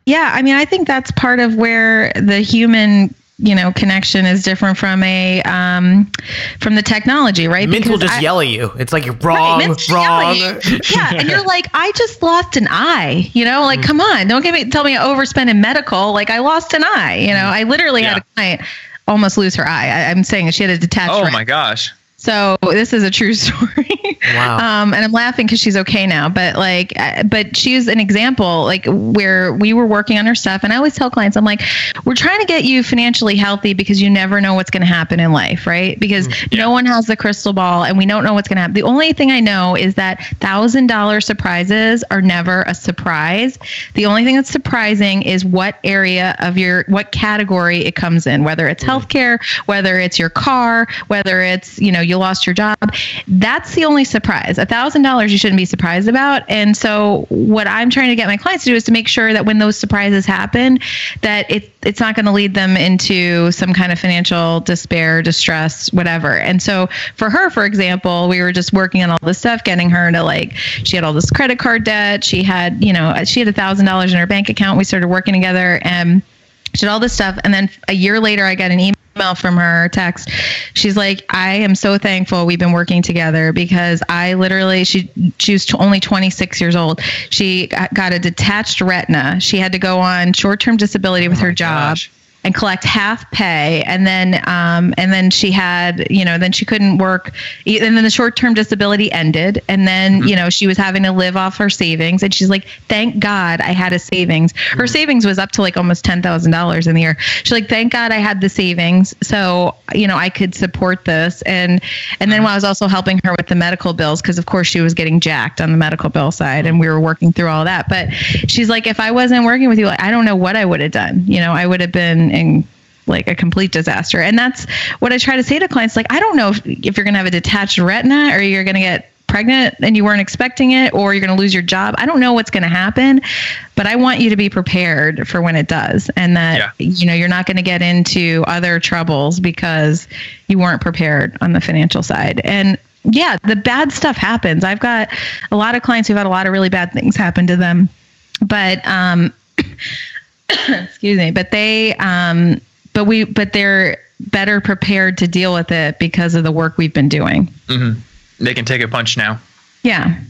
Yeah, I mean, I think that's part of where the human, you know, connection is different from from the technology, right? Mint will just yell at you. It's like, you're wrong, wrong. Yeah, and you're like, I just lost an eye, you know, like, come on, don't tell me I overspent in medical. Like, I lost an eye, you know, I literally had a client almost lose her eye. I'm saying she had a detached. Oh my gosh. So this is a true story. Wow. And I'm laughing because she's okay now, but she's an example, like, where we were working on her stuff. And I always tell clients, I'm like, we're trying to get you financially healthy because you never know what's going to happen in life, right? Because no one has the crystal ball and we don't know what's going to happen. The only thing I know is that $1,000 surprises are never a surprise. The only thing that's surprising is what area of what category it comes in, whether it's healthcare, whether it's your car, whether it's, you lost your job. That's the only surprise. $1,000 you shouldn't be surprised about. And so what I'm trying to get my clients to do is to make sure that when those surprises happen, that it's not going to lead them into some kind of financial despair, distress, whatever. And so for her, for example, we were just working on all this stuff, getting her to, like, she had all this credit card debt. She had, she had $1,000 in her bank account. We started working together and she did all this stuff. And then a year later, I got an email from her, text. She's like, I am so thankful we've been working together because I literally, she was only 26 years old. She got a detached retina. She had to go on short-term disability with her job. Gosh. And collect half pay. And then, she had, then she couldn't work. And then the short-term disability ended. And then, she was having to live off her savings. And she's like, thank God I had a savings. Her savings was up to like almost $10,000 in the year. She's like, thank God I had the savings. So, I could support this. And then while I was also helping her with the medical bills, because of course she was getting jacked on the medical bill side and we were working through all that. But she's like, if I wasn't working with you, I don't know what I would have done. I would have been in like a complete disaster. And that's what I try to say to clients. Like, I don't know if you're going to have a detached retina or you're going to get pregnant and you weren't expecting it, or you're going to lose your job. I don't know what's going to happen, but I want you to be prepared for when it does. And that, you're not going to get into other troubles because you weren't prepared on the financial side. And yeah, the bad stuff happens. I've got a lot of clients who've had a lot of really bad things happen to them, but, excuse me, but they, but they're better prepared to deal with it because of the work we've been doing. Mm-hmm. They can take a punch now. Yeah.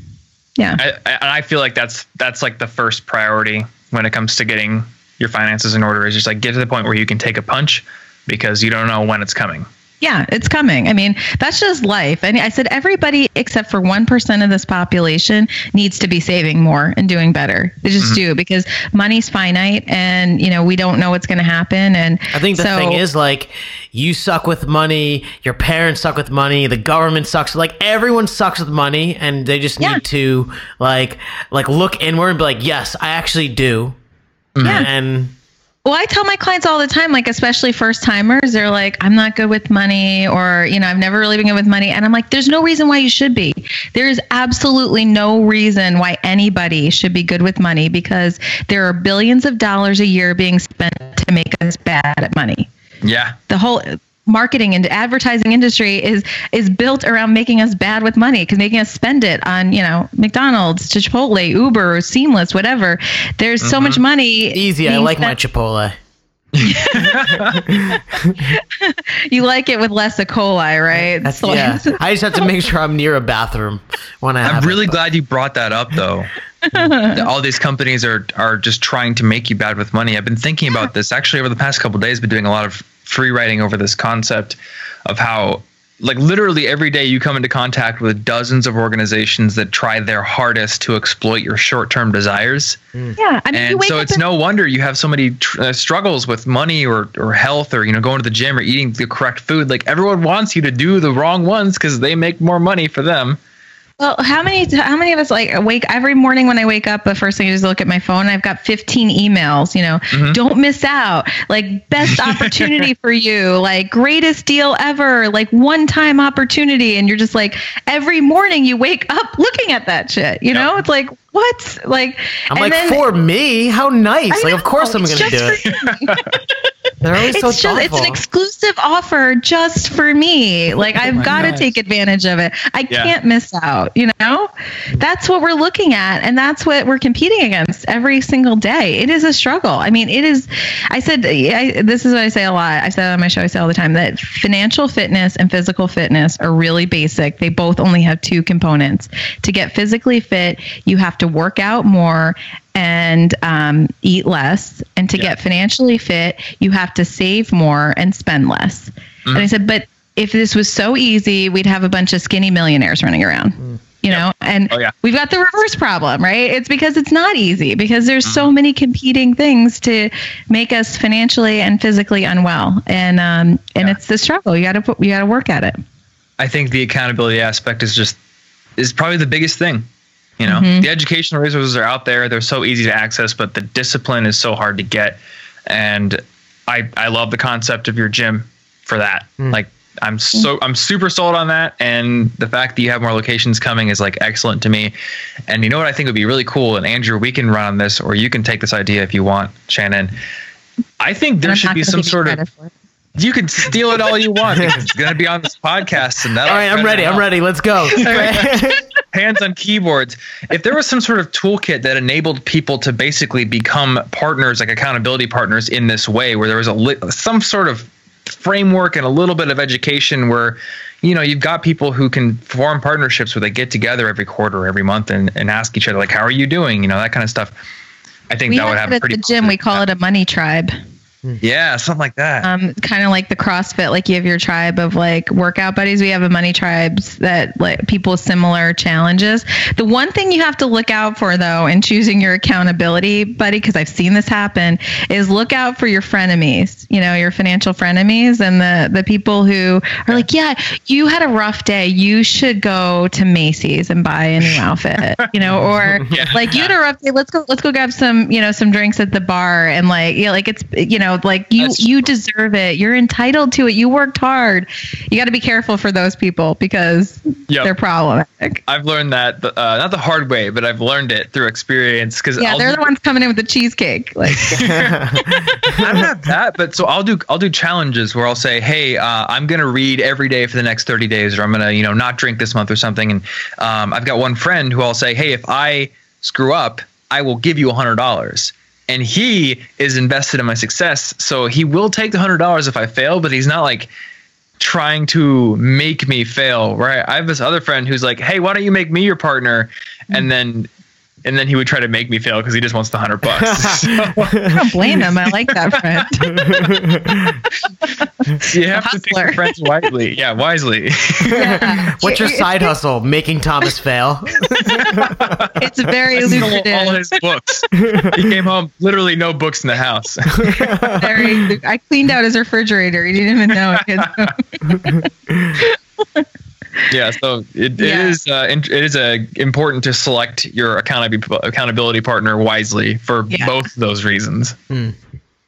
Yeah. I feel like that's like the first priority when it comes to getting your finances in order, is just like get to the point where you can take a punch because you don't know when it's coming. Yeah, it's coming. I mean, that's just life. And I said, everybody except for 1% of this population needs to be saving more and doing better. They just do, because money's finite and, we don't know what's going to happen. And I think the thing is, like, you suck with money, your parents suck with money, the government sucks, like everyone sucks with money, and they just need to like look inward and be like, yes, I actually do. Mm-hmm. Yeah. And well, I tell my clients all the time, like, especially first timers, they're like, I'm not good with money, or, I've never really been good with money. And I'm like, there's no reason why you should be. There is absolutely no reason why anybody should be good with money, because there are billions of dollars a year being spent to make us bad at money. Yeah. The whole marketing and advertising industry is built around making us bad with money, because making us spend it on, McDonald's, Chipotle, Uber, Seamless, whatever. There's so much money. Easy. I like my Chipotle. You like it with less E. coli, right? That's, I just have to make sure I'm near a bathroom when I'm really glad you brought that up, though. All these companies are just trying to make you bad with money. I've been thinking about this actually over the past couple of days. Been doing a lot of free writing over this concept of how, like, literally every day you come into contact with dozens of organizations that try their hardest to exploit your short-term desires. Yeah, I mean, and so it's no wonder you have so many struggles with money or health, or going to the gym or eating the correct food. Like, everyone wants you to do the wrong ones because they make more money for them. Well, how many of us, like, wake every morning when I wake up, the first thing I do is look at my phone. I've got 15 emails, don't miss out, like, best opportunity for you, like, greatest deal ever, like, one-time opportunity. And you're just like, every morning you wake up looking at that shit, you know, it's like, what? Like, I'm like, then, for me, how nice. I know, like, of course I'm going to do it. They're always so thoughtful. It's an exclusive offer just for me. Like, I've got to take advantage of it. I can't miss out, That's what we're looking at. And that's what we're competing against every single day. It is a struggle. I mean, it is. This is what I say a lot. I said on my show, I say all the time, that financial fitness and physical fitness are really basic. They both only have two components. To get physically fit, you have to work out more and eat less. And to get financially fit, you have to save more and spend less. And I said, but if this was so easy, we'd have a bunch of skinny millionaires running around, you know, and we've got the reverse problem, right? It's because it's not easy, because there's so many competing things to make us financially and physically unwell. And it's the struggle. You got to work at it. I think the accountability aspect is probably the biggest thing. You know, the educational resources are out there. They're so easy to access, but the discipline is so hard to get. And I love the concept of your gym for that. Like I'm super sold on that. And the fact that you have more locations coming is like excellent to me. And you know what I think would be really cool? And Andrew, we can run on this, or you can take this idea if you want, Shannon. I think there should be some sort of... You can steal it all you want. It's going to be on this podcast. And that all right, I'm ready. Let's go. Hands on keyboards. If there was some sort of toolkit that enabled people to basically become partners, like accountability partners in this way, where there was some sort of framework and a little bit of education where, you know, you've got people who can form partnerships where they get together every quarter, every month and ask each other, like, how are you doing? You know, that kind of stuff. I think that would have pretty... At the gym, we call it a money tribe. Yeah, something like that. Kind of like the CrossFit, like you have your tribe of like workout buddies. We have a money tribes that like people with similar challenges. The one thing you have to look out for though, in choosing your accountability buddy, because I've seen this happen, is look out for your frenemies, you know, your financial frenemies and the people who are like, yeah, you had a rough day. You should go to Macy's and buy a new outfit, you know, or like you had a rough day. Let's go grab some, you know, some drinks at the bar and like, yeah, like it's, you know, like you deserve it. You're entitled to it. You worked hard. You got to be careful for those people because they're problematic. I've learned that not the hard way, but I've learned it through experience. Because they're the ones coming in with the cheesecake. Like I'm not that, but so I'll do challenges where I'll say, hey, I'm gonna read every day for the next 30 days, or I'm gonna not drink this month or something. And I've got one friend who I'll say, hey, if I screw up, I will give you $100. And he is invested in my success. So he will take the $100 if I fail, but he's not like trying to make me fail, right? I have this other friend who's like, hey, why don't you make me your partner? And then he would try to make me fail because he just wants the $100. So, I don't blame him. I like that friend. So you have to pick your friends wisely. Yeah, wisely. Yeah. What's your side hustle? Making Thomas fail. It's very lucrative. All his books. He came home, literally no books in the house. I cleaned out his refrigerator. He didn't even know it. Yeah, so it is important to select your accountability partner wisely for both of those reasons.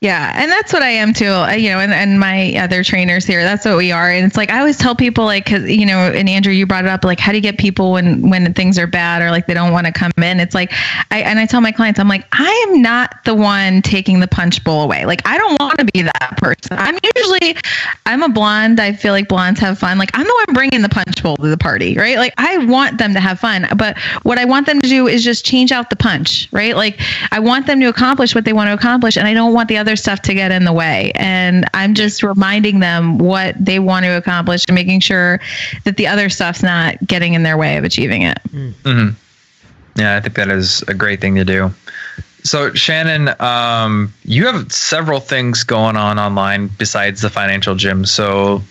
Yeah, and that's what I am too, and my other trainers here, that's what we are. And it's like, I always tell people, like, cause, and Andrew, you brought it up, like, how do you get people when things are bad or like they don't want to come in? It's like, I tell my clients, I'm like, I am not the one taking the punch bowl away. Like, I don't want to be that person. I'm a blonde. I feel like blondes have fun. Like, I'm the one bringing the punch bowl to the party, right? Like, I want them to have fun, but what I want them to do is just change out the punch, right? Like, I want them to accomplish what they want to accomplish, and I don't want the other stuff to get in the way. And I'm just reminding them what they want to accomplish and making sure that the other stuff's not getting in their way of achieving it. Mm-hmm. Yeah, I think that is a great thing to do. So Shannon, you have several things going on online besides the Financial Gym. So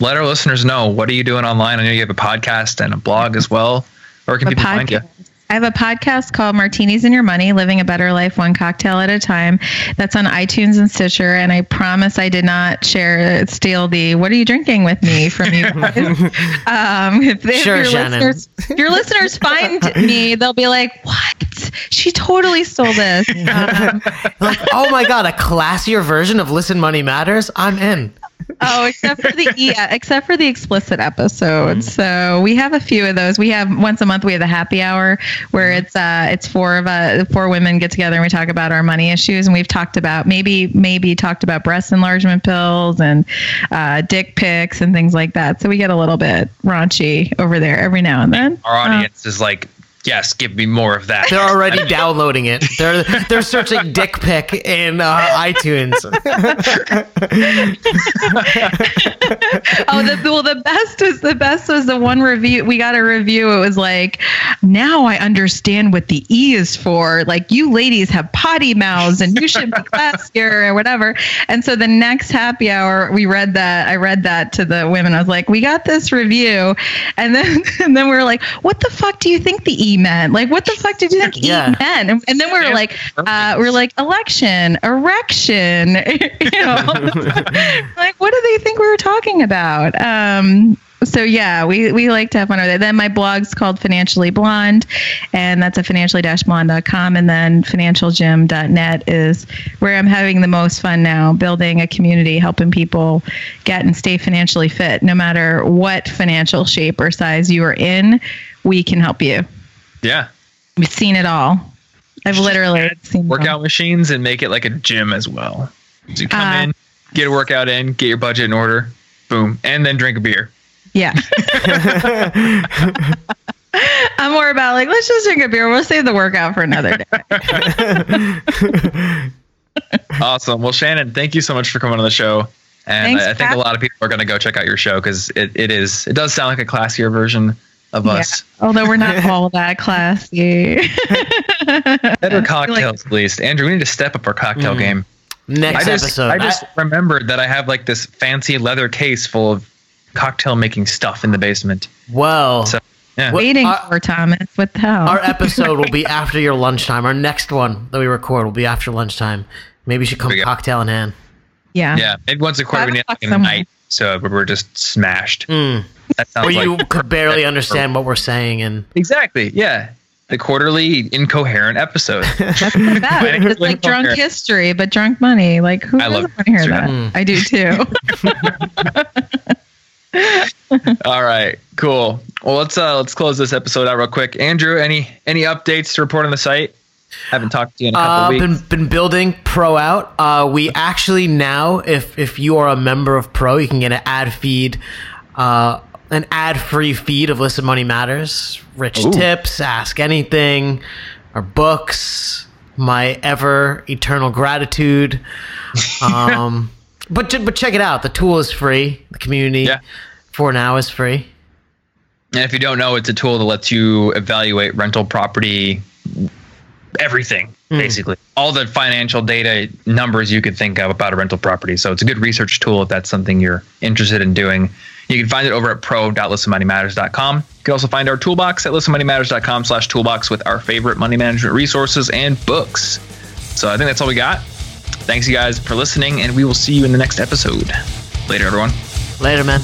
let our listeners know, what are you doing online? I know you have a podcast and a blog as well. Where can people find you? I have a podcast called Martinis and Your Money, Living a Better Life One Cocktail at a Time. That's on iTunes and Stitcher. And I promise I did not steal the "what are you drinking with me" from you guys. If your listeners find me, they'll be like, what? She totally stole this. Like, oh my God, a classier version of Listen Money Matters? I'm in. Oh, except for the explicit episodes. So we have a few of those. We have once a month. We have the happy hour where it's four women get together and we talk about our money issues. And we've talked about maybe talked about breast enlargement pills and dick pics and things like that. So we get a little bit raunchy over there every now and then. Our audience is like Yes, give me more of that. They're already downloading it. They're searching dick pic in iTunes. The best was the one review. We got a review. It was like, now I understand what the E is for. Like, you ladies have potty mouths and you should be classier or whatever. And so the next happy hour, we read that. I read that to the women. I was like, we got this review. And then we were like, what the fuck do you think the E meant? Like, what the fuck did you think E meant? And then we were like election, erection. Like, what do they think we were talking about? So we like to have fun with it. Then my blog's called Financially Blonde, and that's at financially-blonde.com. And then financialgym.net is where I'm having the most fun now, building a community, helping people get and stay financially fit, no matter what financial shape or size you are in. We can help you. Yeah. We've seen it all. I've literally seen workout machines and make it like a gym as well. So you come in, get a workout in, get your budget in order, boom, and then drink a beer. Yeah. I'm more about like, let's just drink a beer. We'll save the workout for another day. Awesome. Well, Shannon, thank you so much for coming on the show. And I think a lot of people are going to go check out your show because it does sound like a classier version of us. Yeah, although we're not all that classy. Better cocktails, at least. Andrew, we need to step up our cocktail game. Next episode. I remembered that I have like this fancy leather case full of cocktail making stuff in the basement. Whoa. So, yeah. Waiting for Thomas. What the hell? Our episode will be after your lunchtime. Our next one that we record will be after lunchtime. Maybe you should come cocktail in hand. Yeah. Yeah. Maybe once a quarter we need a night. So we're just smashed. Mm. That sounds like you could barely understand what we're saying. Exactly. Yeah. The quarterly incoherent episode. That's the best. It's like drunk history, but drunk money. Like, who doesn't want to hear that? Mm. I do too. All right. Cool. Well, let's close this episode out real quick. Andrew, any updates to report on the site? Haven't talked to you in a couple weeks. Been building Pro out. We actually now, if you are a member of Pro, you can get an ad-free feed of Listen Money Matters, rich tips, ask anything, our books, my ever eternal gratitude. But check it out. The tool is free. The community for now is free. And if you don't know, it's a tool that lets you evaluate rental property. Everything, basically. All the financial data numbers you could think of about a rental property. So it's a good research tool if that's something you're interested in doing. You can find it over at pro.listenmoneymatters.com. You can also find our toolbox at listenmoneymatters.com/toolbox with our favorite money management resources and books. So I think that's all we got. Thanks, you guys, for listening, and we will see you in the next episode. Later, everyone. Later, man.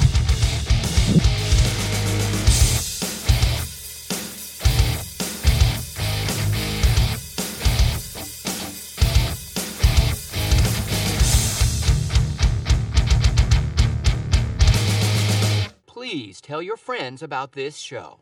Tell your friends about this show.